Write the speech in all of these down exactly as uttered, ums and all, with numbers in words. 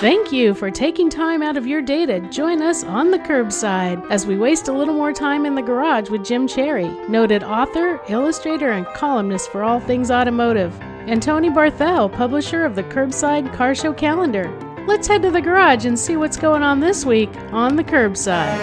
Thank you for taking time out of your day to join us on the curbside as we waste a little more time in the garage with Jim Cherry, noted author, illustrator, and columnist for All Things Automotive, and Tony Barthel, publisher of the Curbside Car Show Calendar. Let's head to the garage and see what's going on this week on the curbside.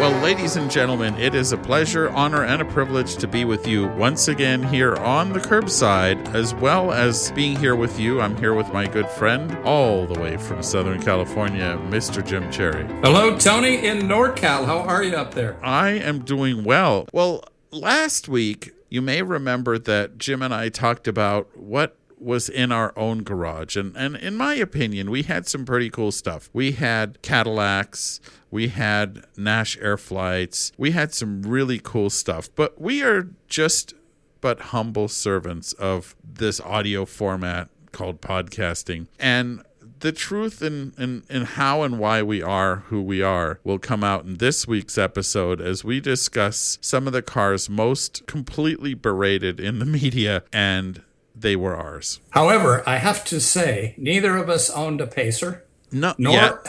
Well, ladies and gentlemen, it is a pleasure, honor, and a privilege to be with you once again here on the curbside, as well as being here with you. I'm here with my good friend, all the way from Southern California, Mister Jim Cherry. Hello, Tony in NorCal. How are you up there? I am doing well. Well, last week, you may remember that Jim and I talked about what was in our own garage. And, and in my opinion, we had some pretty cool stuff. We had Cadillacs. We had Nash Air Flights. We had some really cool stuff. But we are just but humble servants of this audio format called podcasting. And the truth in, in, in how and why we are who we are will come out in this week's episode as we discuss some of the cars most completely berated in the media, and they were ours. However, I have to say, neither of us owned a Pacer, no, nor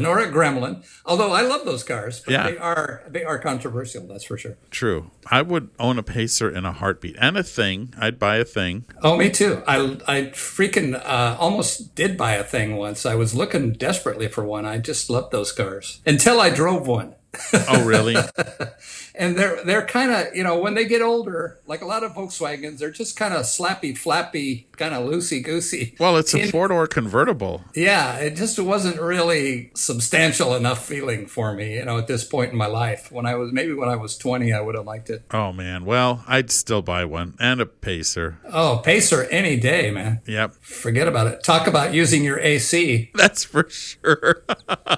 nor a Gremlin. Although I love those cars, but yeah. they are they are controversial. That's for sure. True. I would own a Pacer in a heartbeat, and a Thing. I'd buy a Thing. Oh, me too. I I freaking uh, almost did buy a Thing once. I was looking desperately for one. I just loved those cars until I drove one. Oh, really? And they're they're kind of, you know, when they get older, like a lot of Volkswagens, they're just kind of slappy, flappy, kind of loosey-goosey. Well, it's a four-door convertible. Yeah, it just wasn't really substantial enough feeling for me, you know, at this point in my life. When I was, maybe when I was twenty, I would have liked it. Oh, man. Well, I'd still buy one. And a Pacer. Oh, Pacer any day, man. Yep. Forget about it. Talk about using your A C. That's for sure.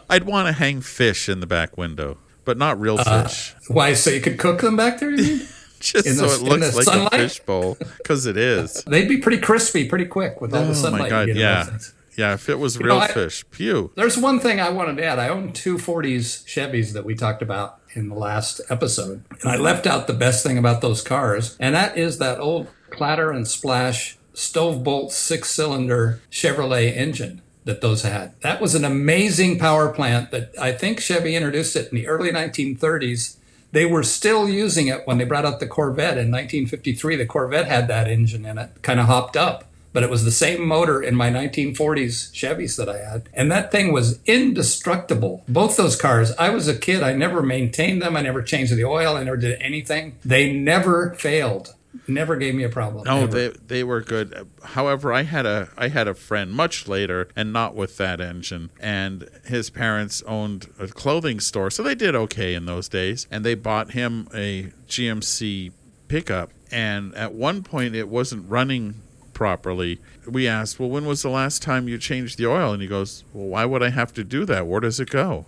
I'd want to hang fish in the back window. But not real fish. Uh, why? So you could cook them back there, you mean? Just in so the, it looks like sunlight? A fish bowl, because it is. They'd be pretty crispy, pretty quick with all oh the sunlight. Oh my God! You get yeah, yeah. If it was you real know, I, fish, pew. There's one thing I wanted to add. I own two forties Chevys that we talked about in the last episode, and I left out the best thing about those cars, and that is that old clatter and splash stove bolt six cylinder Chevrolet engine that those had. That was an amazing power plant that I think Chevy introduced it in the early nineteen thirties. They were still using it when they brought out the Corvette in nineteen fifty-three. The Corvette had that engine in it, kind of hopped up. But it was the same motor in my nineteen forties Chevys that I had. And that thing was indestructible. Both those cars, I was a kid. I never maintained them. I never changed the oil. I never did anything. They never failed. Never gave me a problem. No, never. they they were good. However, I had a I had a friend much later, and not with that engine. And his parents owned a clothing store, so they did okay in those days. And they bought him a G M C pickup. And at one point, it wasn't running properly. We asked, well, when was the last time you changed the oil? And he goes, well, why would I have to do that? Where does it go?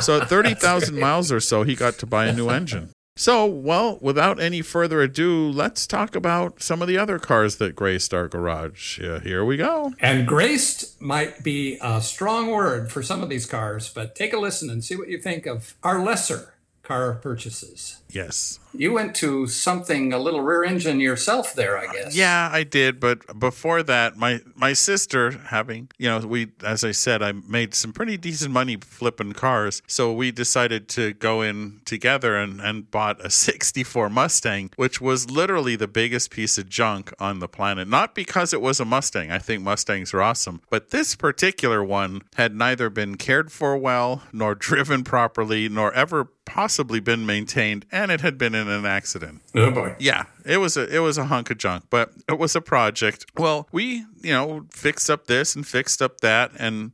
So at thirty thousand miles or so, he got to buy a new engine. So, well, without any further ado, let's talk about some of the other cars that graced our garage. Uh, here we go. And graced might be a strong word for some of these cars, but take a listen and see what you think of our lesser car purchases. Yes. You went to something, a little rear engine yourself there, I guess. Uh, yeah, I did. But before that, my, my sister having, you know, we, as I said, I made some pretty decent money flipping cars. So we decided to go in together and, and bought a sixty-four Mustang, which was literally the biggest piece of junk on the planet. Not because it was a Mustang. I think Mustangs are awesome. But this particular one had neither been cared for well, nor driven properly, nor ever possibly been maintained, and it had been in an accident. Oh boy. Yeah, it was a it was a hunk of junk, but it was a project. Well, we, you know, fixed up this and fixed up that, and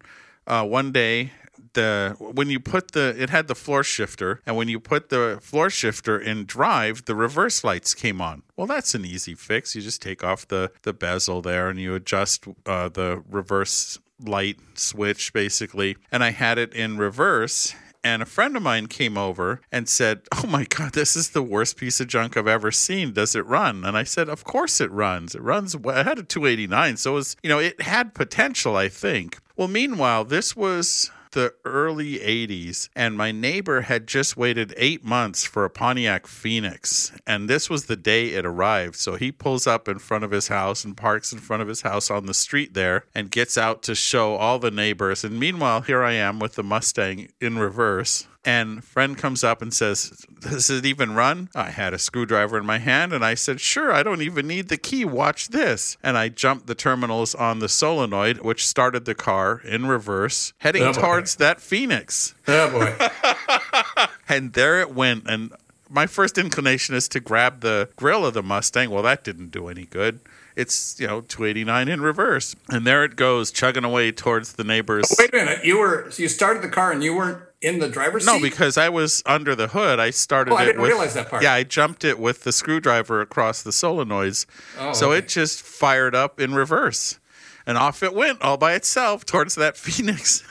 uh one day the when you put the it had the floor shifter, and when you put the floor shifter in drive, the reverse lights came on. Well, that's an easy fix. You just take off the the bezel there and you adjust uh the reverse light switch basically. And I had it in reverse. And a friend of mine came over and said, oh, my God, this is the worst piece of junk I've ever seen. Does it run? And I said, of course it runs. It runs. Well, I had a two eighty-nine. So it was, you know, it had potential, I think. Well, meanwhile, this was the early eighties, and my neighbor had just waited eight months for a Pontiac Phoenix, and this was the day it arrived. So he pulls up in front of his house and parks in front of his house on the street there and gets out to show all the neighbors. And meanwhile, here I am with the Mustang in reverse. And friend comes up and says, does it even run? I had a screwdriver in my hand, and I said, sure, I don't even need the key. Watch this. And I jumped the terminals on the solenoid, which started the car in reverse, heading oh, towards boy. that Phoenix. Oh, boy. And there it went. And my first inclination is to grab the grill of the Mustang. Well, that didn't do any good. It's, you know, two eighty-nine in reverse. And there it goes, chugging away towards the neighbors. Oh, wait a minute. You were so you started the car, and you weren't in the driver's no, seat? No, because I was under the hood. I started oh, I it didn't with, realize that part. Yeah, I jumped it with the screwdriver across the solenoids. Oh, so okay. It just fired up in reverse. And off it went all by itself towards that Phoenix.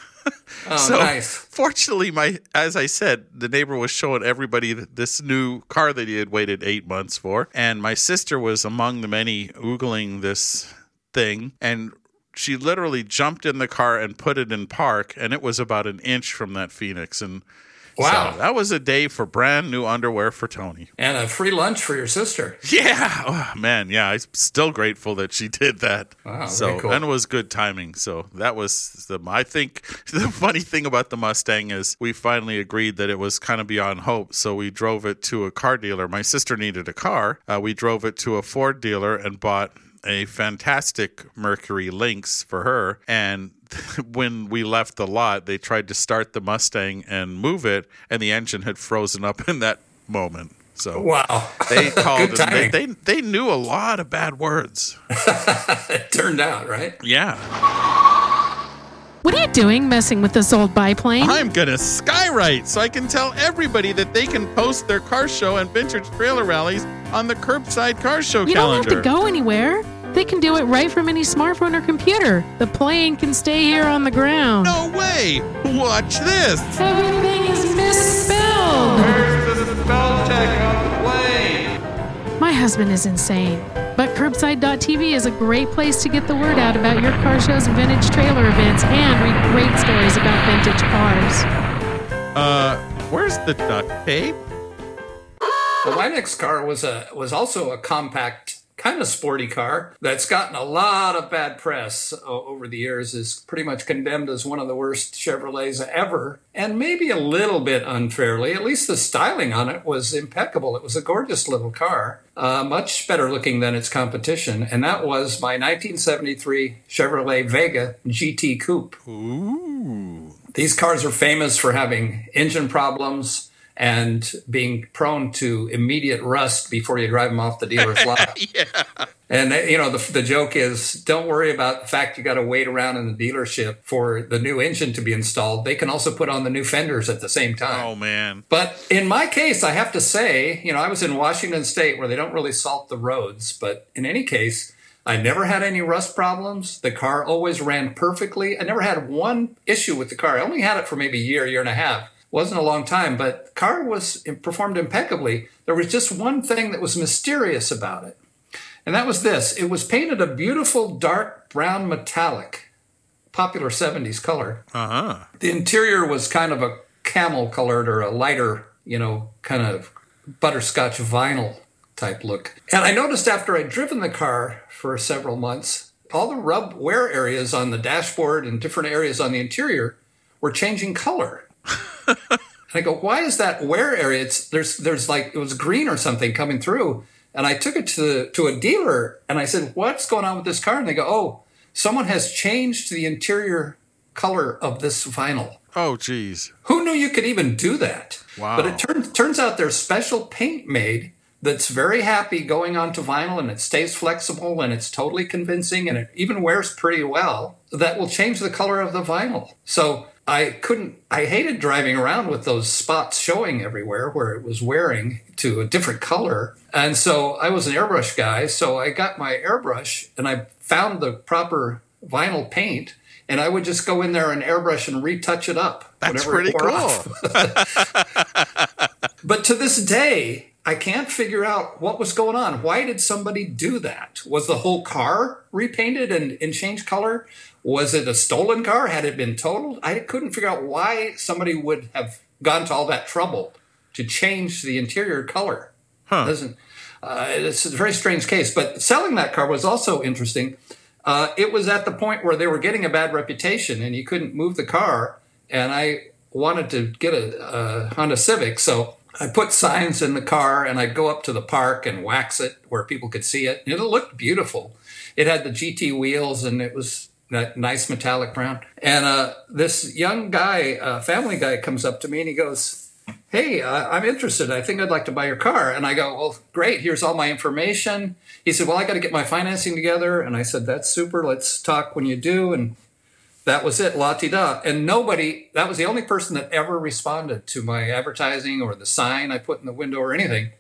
Oh, so nice. Fortunately, my as I said, the neighbor was showing everybody this new car that he had waited eight months for. And my sister was among the many oogling this thing, and she literally jumped in the car and put it in park, and it was about an inch from that Phoenix. And wow, so that was a day for brand new underwear for Tony. And a free lunch for your sister. Yeah. Oh, man, yeah. I'm still grateful that she did that. Wow, so cool. And it was good timing. So that was, the. I think, the funny thing about the Mustang is we finally agreed that it was kind of beyond hope. So we drove it to a car dealer. My sister needed a car. Uh, we drove it to a Ford dealer and bought a fantastic Mercury Lynx for her. And when we left the lot, they tried to start the Mustang and move it, and the engine had frozen up in that moment. So wow, they called and they, they they knew a lot of bad words. It turned out right. Yeah. What are you doing messing with this old biplane? I'm going to skywrite so I can tell everybody that they can post their car show and vintage trailer rallies on the Curbside Car Show you Calendar. You don't have to go anywhere. They can do it right from any smartphone or computer. The plane can stay here on the ground. No way! Watch this! Everything is misspelled! Where's the spell check on the plane? My husband is insane. But curbside dot t v is a great place to get the word out about your car shows, vintage trailer events, and read great stories about vintage cars. Uh, where's the duct tape? Well, my next car was a was also a compact, kind of sporty car that's gotten a lot of bad press over the years, is pretty much condemned as one of the worst Chevrolets ever, and maybe a little bit unfairly. At least the styling on it was impeccable. It was a gorgeous little car, uh, much better looking than its competition, and that was my nineteen seventy-three Chevrolet Vega G T Coupe. Ooh. These cars are famous for having engine problems and being prone to immediate rust before you drive them off the dealer's lot. Yeah. And, you know, the, the joke is, don't worry about the fact you got to wait around in the dealership for the new engine to be installed. They can also put on the new fenders at the same time. Oh, man. But in my case, I have to say, you know, I was in Washington State where they don't really salt the roads. But in any case, I never had any rust problems. The car always ran perfectly. I never had one issue with the car. I only had it for maybe a year, year and a half. Wasn't a long time, but the car was performed impeccably. There was just one thing that was mysterious about it, and that was this. It was painted a beautiful dark brown metallic, popular seventies color. Uh-huh. The interior was kind of a camel-colored or a lighter, you know, kind of butterscotch vinyl type look. And I noticed after I'd driven the car for several months, all the rub wear areas on the dashboard and different areas on the interior were changing color. And I go, why is that wear area? It's, there's there's like, it was green or something coming through. And I took it to to a dealer and I said, what's going on with this car? And they go, oh, someone has changed the interior color of this vinyl. Oh, geez. Who knew you could even do that? Wow. But it turns turns out there's special paint made that's very happy going onto vinyl, and it stays flexible, and it's totally convincing, and it even wears pretty well, that will change the color of the vinyl. So I couldn't, I hated driving around with those spots showing everywhere where it was wearing to a different color. And so I was an airbrush guy. So I got my airbrush and I found the proper vinyl paint, and I would just go in there and airbrush and retouch it up. That's pretty cool. But to this day, I can't figure out what was going on. Why did somebody do that? Was the whole car repainted and, and changed color? Was it a stolen car? Had it been totaled? I couldn't figure out why somebody would have gone to all that trouble to change the interior color. Huh. It doesn't, uh, it's a very strange case. But selling that car was also interesting. Uh, it was at the point where they were getting a bad reputation and you couldn't move the car. And I wanted to get a, a Honda Civic, so I put signs in the car, and I'd go up to the park and wax it where people could see it. And it looked beautiful. It had the G T wheels, and it was that nice metallic brown. And uh, this young guy, uh, family guy, comes up to me, and he goes, hey, uh, I'm interested. I think I'd like to buy your car. And I go, well, great. Here's all my information. He said, well, I got to get my financing together. And I said, that's super. Let's talk when you do. And that was it, la-ti-da. And nobody, that was the only person that ever responded to my advertising or the sign I put in the window or anything.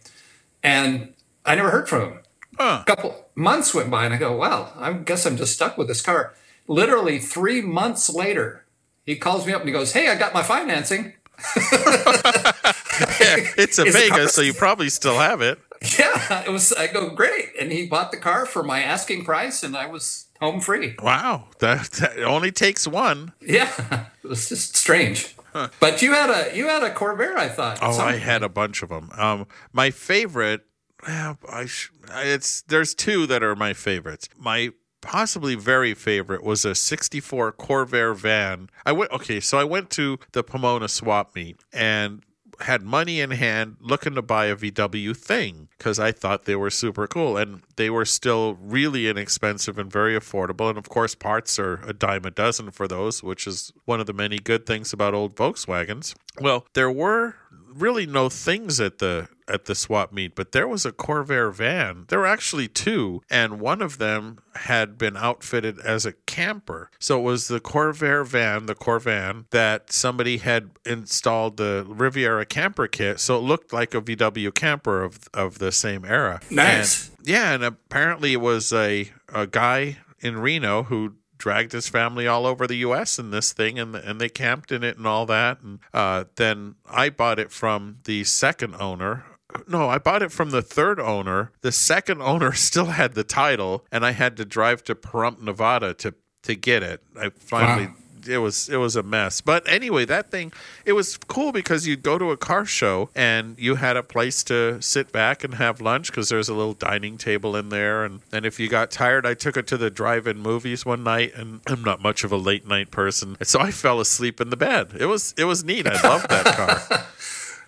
And I never heard from him. Huh. A couple months went by and I go, wow, I guess I'm just stuck with this car. Literally three months later, he calls me up and he goes, hey, I got my financing. Yeah, it's a Vega, so you probably still have it. Yeah, it was. I go, great. And he bought the car for my asking price and I was home free. Wow. That, that only takes one. Yeah. It was just strange. Huh. But you had a you had a Corvair, I thought. Oh, something. I had a bunch of them. Um, my favorite, well, I sh- it's there's two that are my favorites. My possibly very favorite was a sixty-four Corvair van. I went okay, so I went to the Pomona swap meet and had money in hand looking to buy a V W thing because I thought they were super cool, and they were still really inexpensive and very affordable, and of course parts are a dime a dozen for those, which is one of the many good things about old Volkswagens. Well, there were really no things at the at the swap meet, but there was a Corvair van. There were actually two, and one of them had been outfitted as a camper. So it was the Corvair van, the Corvan, that somebody had installed the Riviera camper kit, so it looked like a V W camper of of the same era. Nice. And, yeah, and apparently it was a, a guy in Reno who dragged his family all over the U S in this thing, and and they camped in it and all that. And uh, then I bought it from the second owner. No, I bought it from the third owner. The second owner still had the title, and I had to drive to Pahrump, Nevada to to get it. I finally. Wow. It was it was a mess. But anyway, that thing, it was cool because you'd go to a car show and you had a place to sit back and have lunch because there's a little dining table in there. And, and if you got tired, I took it to the drive-in movies one night, and I'm not much of a late-night person. So I fell asleep in the bed. It was it was neat. I loved that car.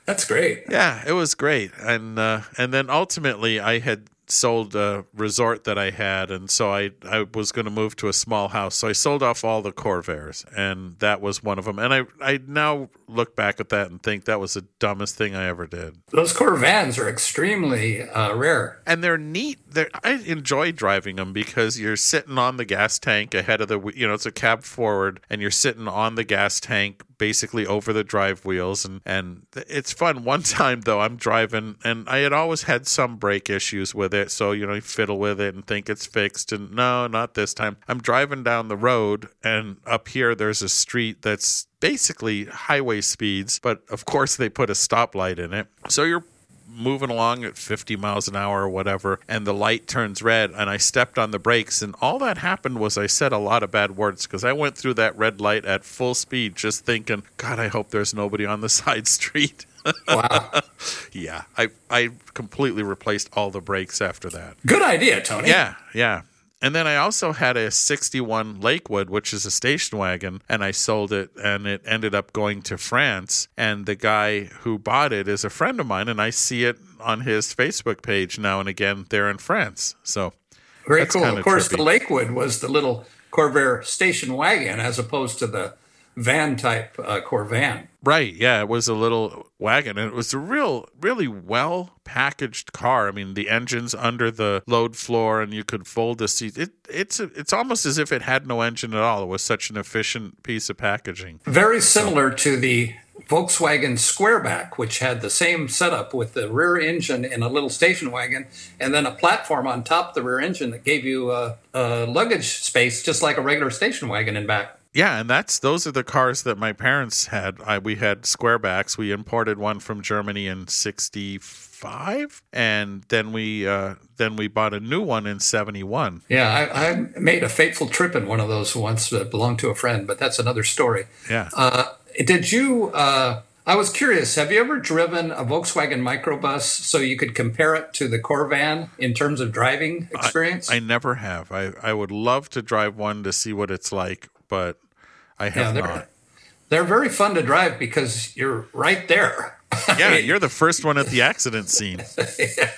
That's great. Yeah, it was great. And, uh, and then ultimately I had sold a resort that I had, and so I, I was going to move to a small house, so I sold off all the Corvairs, and that was one of them. And I, I now look back at that and think that was the dumbest thing I ever did. Those Corvans are extremely uh, rare. And they're neat. They're, I enjoy driving them because you're sitting on the gas tank ahead of the, you know, it's a cab forward, and you're sitting on the gas tank basically over the drive wheels, and and it's fun. One time though, I'm driving and I had always had some brake issues with it, so you know, you fiddle with it and think it's fixed, and no, not this time. I'm driving down the road, and up here there's a street that's basically highway speeds, but of course they put a stoplight in it, so you're moving along at fifty miles an hour or whatever, and the light turns red, and I stepped on the brakes, and all that happened was I said a lot of bad words because I went through that red light at full speed just thinking, God, I hope there's nobody on the side street. Wow. Yeah, I I completely replaced all the brakes after that. Good idea, Tony. Yeah, yeah. And then I also had a sixty-one Lakewood, which is a station wagon, and I sold it, and it ended up going to France. And the guy who bought it is a friend of mine, and I see it on his Facebook page now and again there in France. So very cool. Of course, trippy. The Lakewood was the little Corvair station wagon as opposed to the van-type uh, Corvan. Right, yeah, it was a little wagon, and it was a real, really well-packaged car. I mean, the engine's under the load floor, and you could fold the seat. It, it's it's almost as if it had no engine at all. It was such an efficient piece of packaging. Very similar so. to the Volkswagen Squareback, which had the same setup with the rear engine in a little station wagon, and then a platform on top of the rear engine that gave you uh, uh, luggage space, just like a regular station wagon in back. yeah, and that's those are the cars that my parents had. I, we had Squarebacks. We imported one from Germany in sixty-five, and then we uh, then we bought a new one in seventy-one. Yeah, I, I made a fateful trip in one of those once that belonged to a friend, but that's another story. Yeah. Uh, did you? Uh, I was curious. Have you ever driven a Volkswagen microbus so you could compare it to the Corvan in terms of driving experience? I, I never have. I, I would love to drive one to see what it's like, but I have yeah, they're, not. They're very fun to drive because you're right there. Yeah, I mean, you're the first one at the accident scene. Yeah,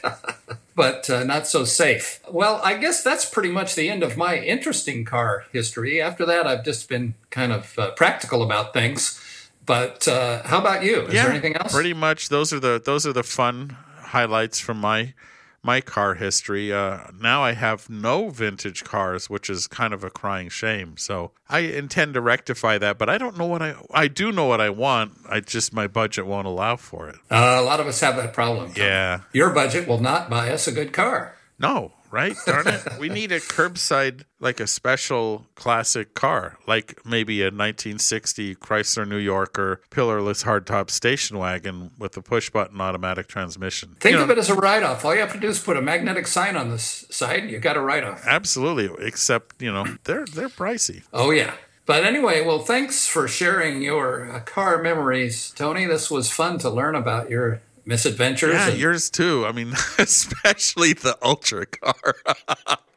but uh, not so safe. Well, I guess that's pretty much the end of my interesting car history. After that, I've just been kind of uh, practical about things. But uh, how about you? Is yeah, there anything else? Pretty much. Those are the those are the fun highlights from my my car history. Uh, now I have no vintage cars, which is kind of a crying shame. So I intend to rectify that. But I don't know what I I do know what I want. I just my budget won't allow for it. Uh, a lot of us have that problem. Yeah, your budget will not buy us a good car. No. Right? Darn it. We need a curbside, like a special classic car, like maybe a nineteen sixty Chrysler New Yorker pillarless hardtop station wagon with a push-button automatic transmission. Think you know, of it as a write-off. All you have to do is put a magnetic sign on the side. You got a write-off. Absolutely. Except, you know, they're they're pricey. Oh, yeah. But anyway, well, thanks for sharing your uh, car memories, Tony. This was fun to learn about your misadventures. Yeah, and- yours too. I mean, especially the Ultra car.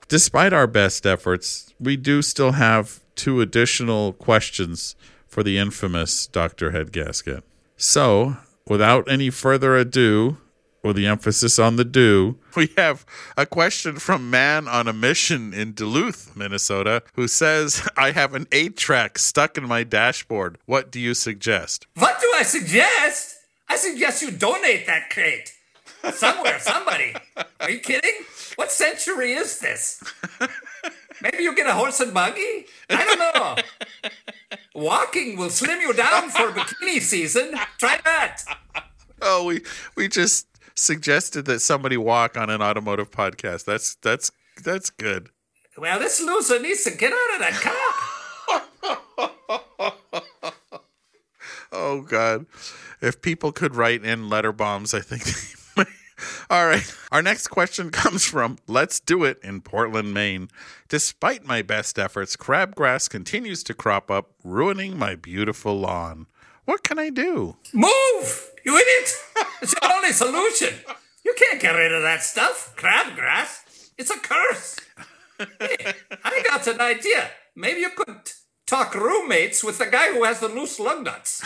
Despite our best efforts, we do still have two additional questions for the infamous Doctor Head Gasket. So, without any further ado, or the emphasis on the do, we have a question from Man on a Mission in Duluth, Minnesota, who says, I have an eight-track stuck in my dashboard. What do you suggest? What do I suggest? I suggest you donate that crate somewhere, somebody. Are you kidding? What century is this? Maybe you get a horse and buggy? I don't know. Walking will slim you down for bikini season. Try that. Oh, we we just suggested that somebody walk on an automotive podcast. That's that's that's good. Well, this loser needs to get out of that car. Oh, God. If people could write in letter bombs, I think they might. All right. Our next question comes from Let's Do It in Portland, Maine. Despite my best efforts, crabgrass continues to crop up, ruining my beautiful lawn. What can I do? Move, you idiot. It's your only solution. You can't get rid of that stuff. Crabgrass. It's a curse. Hey, I got an idea. Maybe you could talk roommates with the guy who has the loose lug nuts.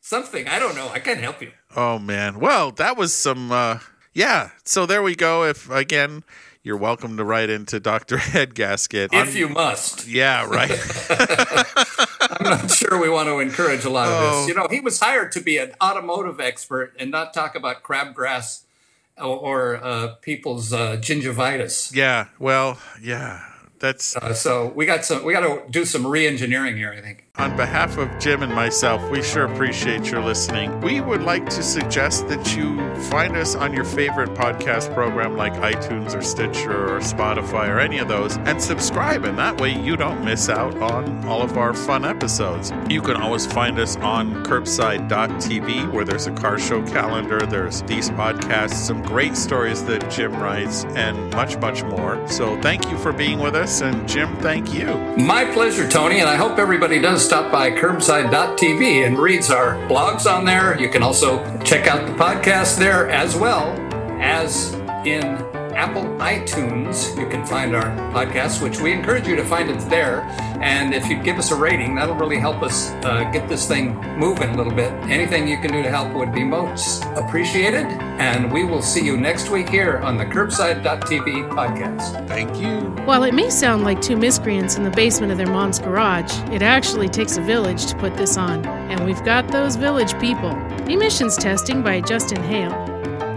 Something. I don't know. I can't help you. Oh, man. Well, that was some, uh, yeah. So there we go. If, again, you're welcome to write into Doctor Head Gasket. If I'm, you must. Yeah, right. I'm not sure we want to encourage a lot of oh. this. You know, he was hired to be an automotive expert and not talk about crabgrass or, or uh, people's uh, gingivitis. Yeah. Well, yeah. That's uh, so we got some we got to do some re-engineering here, I think. On behalf of Jim and myself, we sure appreciate your listening. We would like to suggest that you find us on your favorite podcast program like iTunes or Stitcher or Spotify or any of those and subscribe, and that way you don't miss out on all of our fun episodes. You can always find us on curbside dot t v where there's a car show calendar, there's these podcasts, some great stories that Jim writes, and much, much more. So thank you for being with us. And Jim, thank you. My pleasure, Tony, and I hope everybody does stop by curbside dot t v and reads our blogs on there. You can also check out the podcast there as well as in Apple iTunes. You can find our podcast, which we encourage you to find it there. And if you'd give us a rating, that'll really help us uh, get this thing moving a little bit. Anything you can do to help would be most appreciated. And we will see you next week here on the curbside dot t v podcast. Thank you. While it may sound like two miscreants in the basement of their mom's garage, it actually takes a village to put this on. And we've got those village people. Emissions testing by Justin Hale.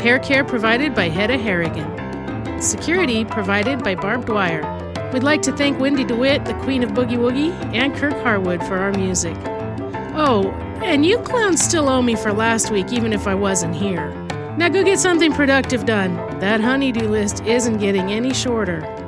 Hair care provided by Hedda Harrigan. Security provided by barbed wire. We'd like to thank Wendy DeWitt, the queen of Boogie Woogie, and Kirk Harwood for our music. Oh, and you clowns still owe me for last week, even if I wasn't here. Now go get something productive done. That honeydew list isn't getting any shorter.